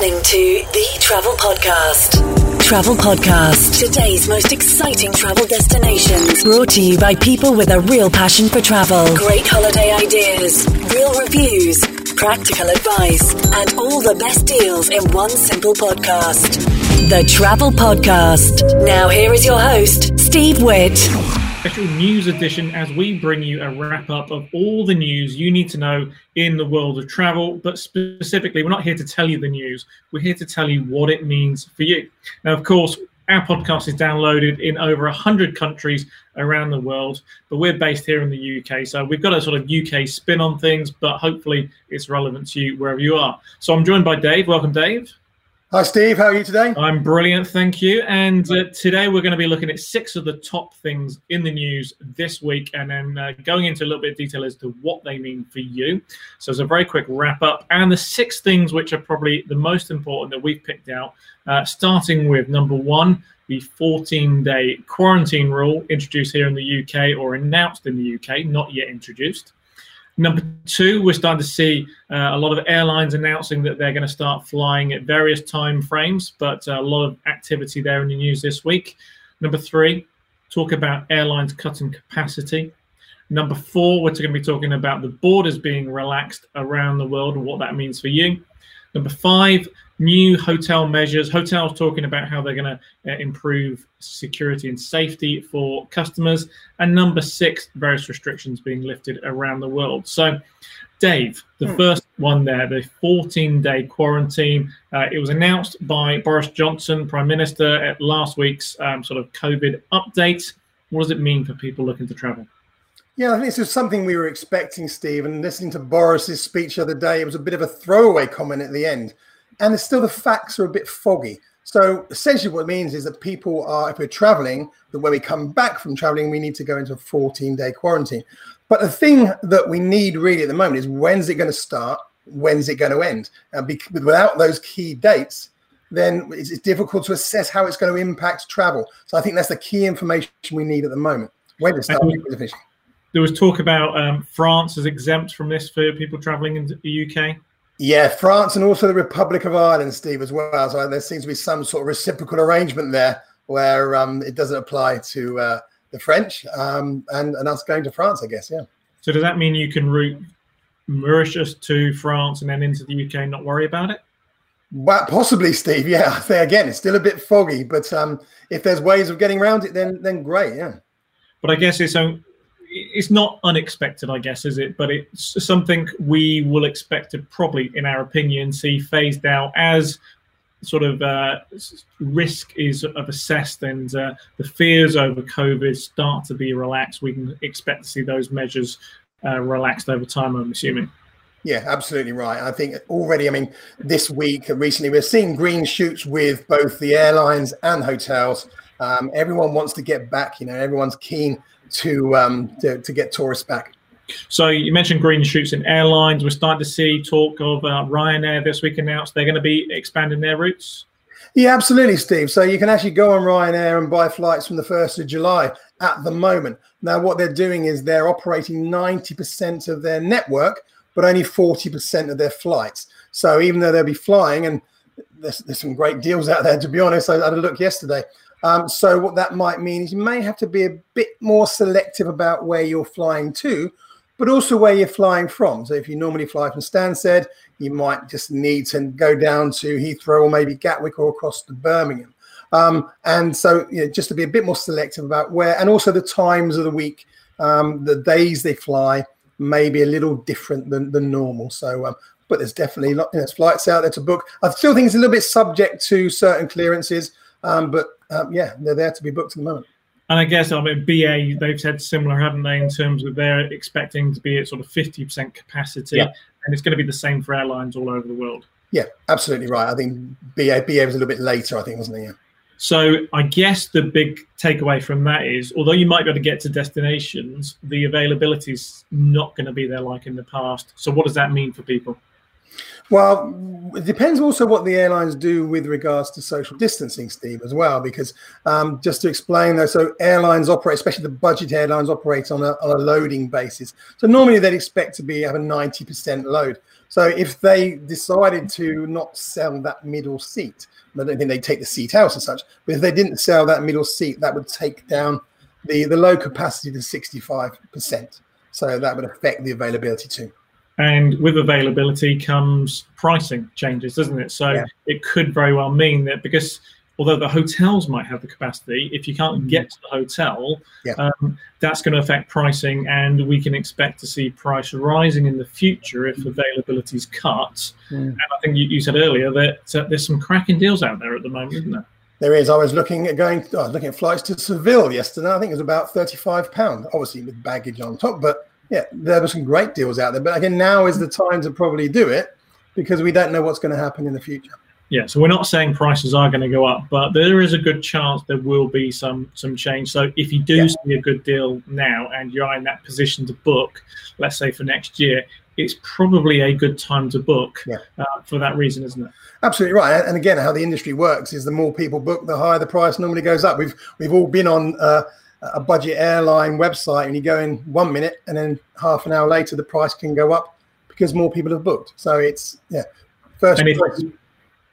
listening to The Travel Podcast. Travel Podcast. Today's most exciting travel destinations. Brought to you by people with a real passion for travel. Great holiday ideas, real reviews, practical advice, and all the best deals in one simple podcast. The Travel Podcast. Now here is your host, Steve Witt. Special news edition as we bring you a wrap-up of all the news you need to know in the world of travel, but specifically, we're not here to tell you the news, we're here to tell you what it means for you. Now, of course, our podcast is downloaded in over 100 countries around the world, but we're based here in the UK, so we've got a sort of UK spin on things, but hopefully it's relevant to you wherever you are. So I'm joined by Dave. Welcome, Dave. Hi, Steve. How are you today? I'm brilliant, thank you. And today we're going to be looking at 6 of the top things in the news this week and then going into a little bit of detail as to what they mean for you. So it's a very quick wrap up. And the 6 things which are probably the most important that we've picked out, starting with number 1, the 14-day quarantine rule introduced here in the UK, or announced in the UK, not yet introduced. Number 2, we're starting to see a lot of airlines announcing that they're going to start flying at various time frames, but a lot of activity there in the news this week. Number 3, talk about airlines cutting capacity. Number 4, we're going to be talking about the borders being relaxed around the world and what that means for you. Number 5, new hotel measures. Hotels talking about how they're going to improve security and safety for customers. And number 6, various restrictions being lifted around the world. So, Dave, the first one there, the 14-day quarantine. It was announced by Boris Johnson, Prime Minister, at last week's sort of COVID update. What does it mean for people looking to travel? Yeah, I think this is something we were expecting, Steve, and listening to Boris's speech the other day, it was a bit of a throwaway comment at the end. And it's still the facts are a bit foggy. So essentially what it means is that people are, if we're traveling, that when we come back from traveling, we need to go into a 14-day quarantine. But the thing that we need really at the moment is when's it going to start? When's it going to end? And without those key dates, then it's difficult to assess how it's going to impact travel. So I think that's the key information we need at the moment. When to start. There was talk about France is exempt from this for people travelling into the UK. Yeah, France and also the Republic of Ireland, Steve, as well. So there seems to be some sort of reciprocal arrangement there where it doesn't apply to the French and us going to France, I guess, yeah. So does that mean you can route Mauritius to France and then into the UK and not worry about it? Well, possibly, Steve, yeah. I think, again, it's still a bit foggy, but if there's ways of getting around it, then great, yeah. But I guess it's it's not unexpected, I guess, is it? But it's something we will expect to probably, in our opinion, see phased out as sort of risk is assessed and the fears over COVID start to be relaxed. We can expect to see those measures relaxed over time, I'm assuming. Yeah, absolutely right. I think already, this week, recently, we're seeing green shoots with both the airlines and hotels. Everyone wants to get back, everyone's keen to get tourists back. So you mentioned green shoots in airlines. We're starting to see talk of Ryanair this week announced they're going to be expanding their routes. Yeah, absolutely, Steve. So you can actually go on Ryanair and buy flights from the 1st of July at the moment. Now, what they're doing is they're operating 90% of their network, but only 40% of their flights. So even though they'll be flying, and there's some great deals out there, to be honest, I had a look yesterday. So what that might mean is you may have to be a bit more selective about where you're flying to, but also where you're flying from. So if you normally fly from Stansted, you might just need to go down to Heathrow or maybe Gatwick or across to Birmingham. And so just to be a bit more selective about where, and also the times of the week, the days they fly may be a little different than normal. So, but there's definitely there's flights out there to book. I still think it's a little bit subject to certain clearances, but they're there to be booked at the moment. And I guess, BA, they've said similar, haven't they, in terms of they're expecting to be at sort of 50% capacity, yeah. And it's going to be the same for airlines all over the world. Yeah, absolutely right. I think BA was a little bit later, I think, wasn't it? Yeah. So I guess the big takeaway from that is, although you might be able to get to destinations, the availability is not going to be there like in the past. So what does that mean for people? Well, It depends also what the airlines do with regards to social distancing, Steve, as well, because just to explain though, so airlines operate, especially the budget airlines, operate on a loading basis. So normally they'd expect to have a 90% load. So if they decided to not sell that middle seat, I don't think they'd take the seat out as such, but if they didn't sell that middle seat, that would take down the load capacity to 65%. So that would affect the availability too. And with availability comes pricing changes, doesn't it? So yeah. It could very well mean that, because although the hotels might have the capacity, if you can't get to the hotel, yeah. That's going to affect pricing, and we can expect to see price rising in the future if availability is cut. Yeah. And I think you said earlier that there's some cracking deals out there at the moment, isn't there? There is. I was looking at flights to Seville yesterday. I think it was about £35, obviously with baggage on top, but yeah, there were some great deals out there. But again, now is the time to probably do it, because we don't know what's going to happen in the future. Yeah, so we're not saying prices are going to go up, but there is a good chance there will be some change. So if you do see a good deal now and you're in that position to book, let's say for next year, it's probably a good time to book for that reason, isn't it? Absolutely right. And again, how the industry works is the more people book, the higher the price normally goes up. We've all been on a budget airline website, and you go in 1 minute and then half an hour later the price can go up because more people have booked. So it's first.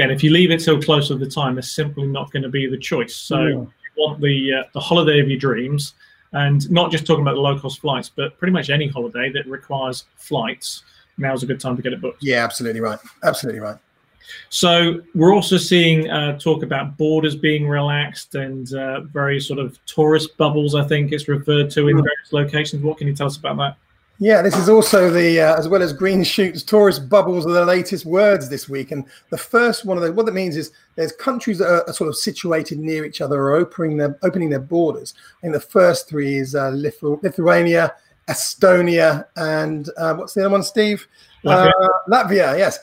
And if you leave it so close to the time, there's simply not going to be the choice. So you want the holiday of your dreams, and not just talking about the low-cost flights, but pretty much any holiday that requires flights, now's a good time to get it booked. Yeah, absolutely right. Absolutely right. So we're also seeing talk about borders being relaxed and various sort of tourist bubbles, I think it's referred to in various locations. What can you tell us about that? Yeah, this is also as well as green shoots, tourist bubbles are the latest words this week. And the first one of those, what that means is there's countries that are sort of situated near each other are opening their borders. And the first three is Lithuania, Estonia, and what's the other one, Steve? Latvia, yes.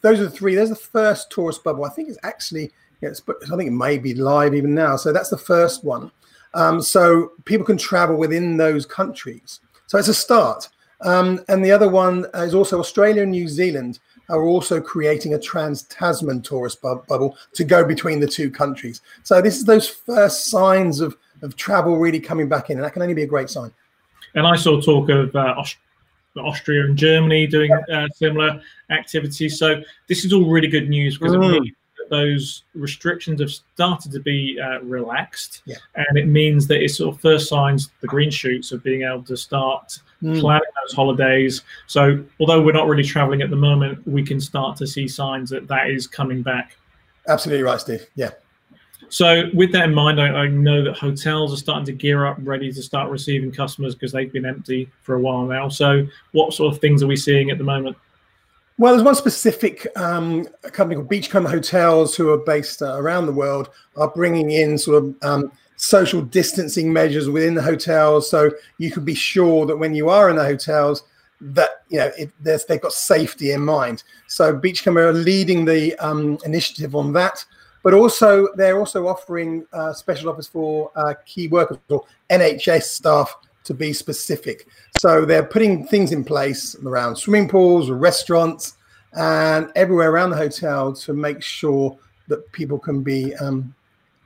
Those are the three. There's the first tourist bubble. I think it's actually, I think it may be live even now. So that's the first one. So people can travel within those countries. So it's a start. And the other one is also Australia and New Zealand are also creating a trans-Tasman tourist bubble to go between the two countries. So this is those first signs of travel really coming back in, and that can only be a great sign. And I saw talk of Austria and Germany doing similar activities. So this is all really good news, because it means that those restrictions have started to be relaxed, and it means that it's sort of first signs, the green shoots of being able to start planning those holidays. So although we're not really traveling at the moment, we can start to see signs that is coming back. Absolutely right, Steve. Yeah. So with that in mind, I know that hotels are starting to gear up, ready to start receiving customers, because they've been empty for a while now. So what sort of things are we seeing at the moment? Well, there's one specific company called Beachcomber Hotels, who are based around the world, are bringing in sort of social distancing measures within the hotels. So you can be sure that when you are in the hotels that, they've got safety in mind. So Beachcomber are leading the initiative on that. But also, they're also offering special offers for key workers, or NHS staff, to be specific. So they're putting things in place around swimming pools, restaurants, and everywhere around the hotel to make sure that people can be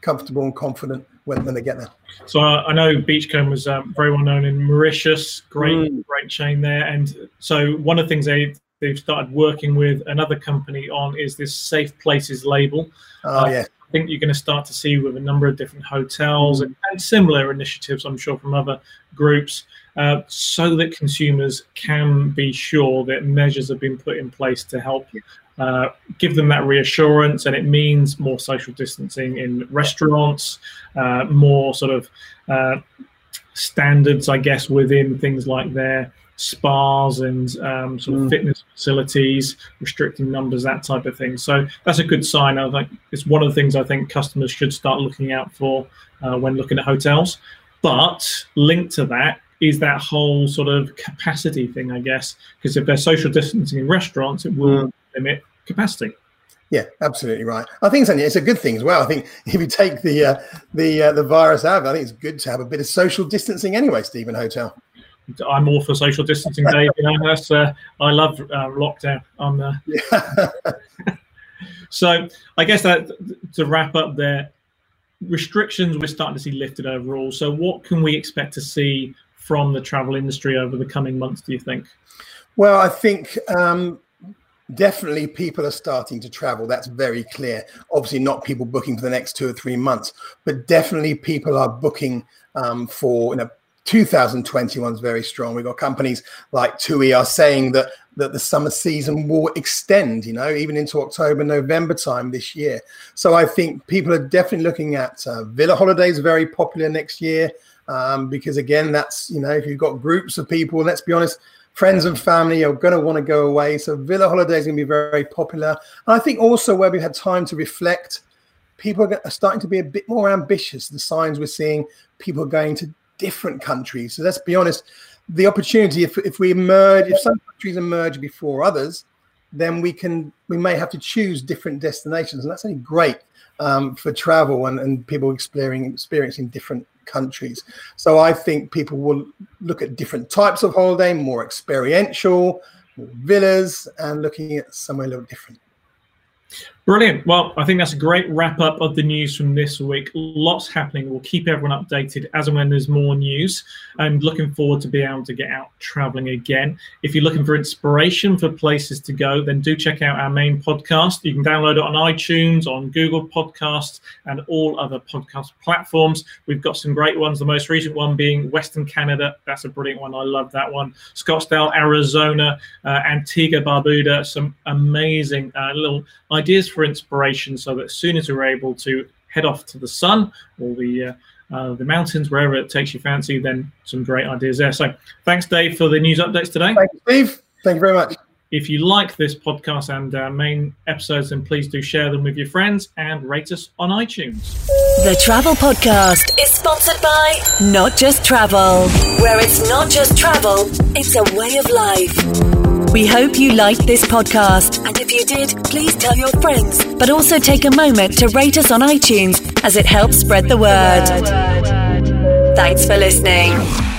comfortable and confident when they get there. So I know Beachcomber was very well known in Mauritius, great chain there. And so one of the things they've started working with another company on is this Safe Places label. I think you're going to start to see with a number of different hotels and similar initiatives, I'm sure, from other groups, so that consumers can be sure that measures have been put in place to help give them that reassurance. And it means more social distancing in restaurants, more sort of standards, I guess, within things like their spas and sort of fitness facilities, restricting numbers, that type of thing. So that's a good sign. I think it's one of the things I think customers should start looking out for when looking at hotels. But linked to that is that whole sort of capacity thing, I guess, because if there's social distancing in restaurants, it will limit capacity. Yeah, absolutely right. I think it's a good thing as well. I think if you take the virus out, I think it's good to have a bit of social distancing anyway, Steve, in hotel. I'm all for social distancing, Dave. You know, I love lockdown. So I guess that to wrap up there, restrictions we're starting to see lifted overall. So what can we expect to see from the travel industry over the coming months, do you think? Well, I think definitely people are starting to travel. That's very clear. Obviously not people booking for the next 2 or 3 months, but definitely people are booking for, 2021 is very strong. We've got companies like TUI are saying that the summer season will extend, even into October, November time this year. So I think people are definitely looking at villa holidays, very popular next year, because, again, that's, if you've got groups of people, let's be honest, friends and family are going to want to go away. So villa holidays are going to be very popular. And I think also where we've had time to reflect, people are starting to be a bit more ambitious. The signs we're seeing, people going to different countries. So let's be honest, the opportunity, if some countries emerge before others, then we may have to choose different destinations, and that's only great for travel and people experiencing different countries. So I think people will look at different types of holiday, more experiential, more villas, and looking at somewhere a little different. Brilliant. Well, I think that's a great wrap up of the news from this week. Lots happening. We'll keep everyone updated as and when there's more news. I'm looking forward to being able to get out traveling again. If you're looking for inspiration for places to go, then do check out our main podcast. You can download it on iTunes, on Google Podcasts, and all other podcast platforms. We've got some great ones. The most recent one being Western Canada. That's a brilliant one. I love that one. Scottsdale, Arizona, Antigua, Barbuda. Some amazing little ideas for inspiration, so that as soon as we're able to head off to the sun or the mountains, wherever it takes you fancy, then some great ideas there. So thanks, Dave, for the news updates today. Thanks, Steve. Thank you very much. If you like this podcast and our main episodes, then please do share them with your friends and rate us on iTunes. The Travel Podcast is sponsored by Not Just Travel, where it's not just travel, it's a way of life. We hope you liked this podcast, and if you did, please tell your friends, but also take a moment to rate us on iTunes as it helps spread the word. Thanks for listening.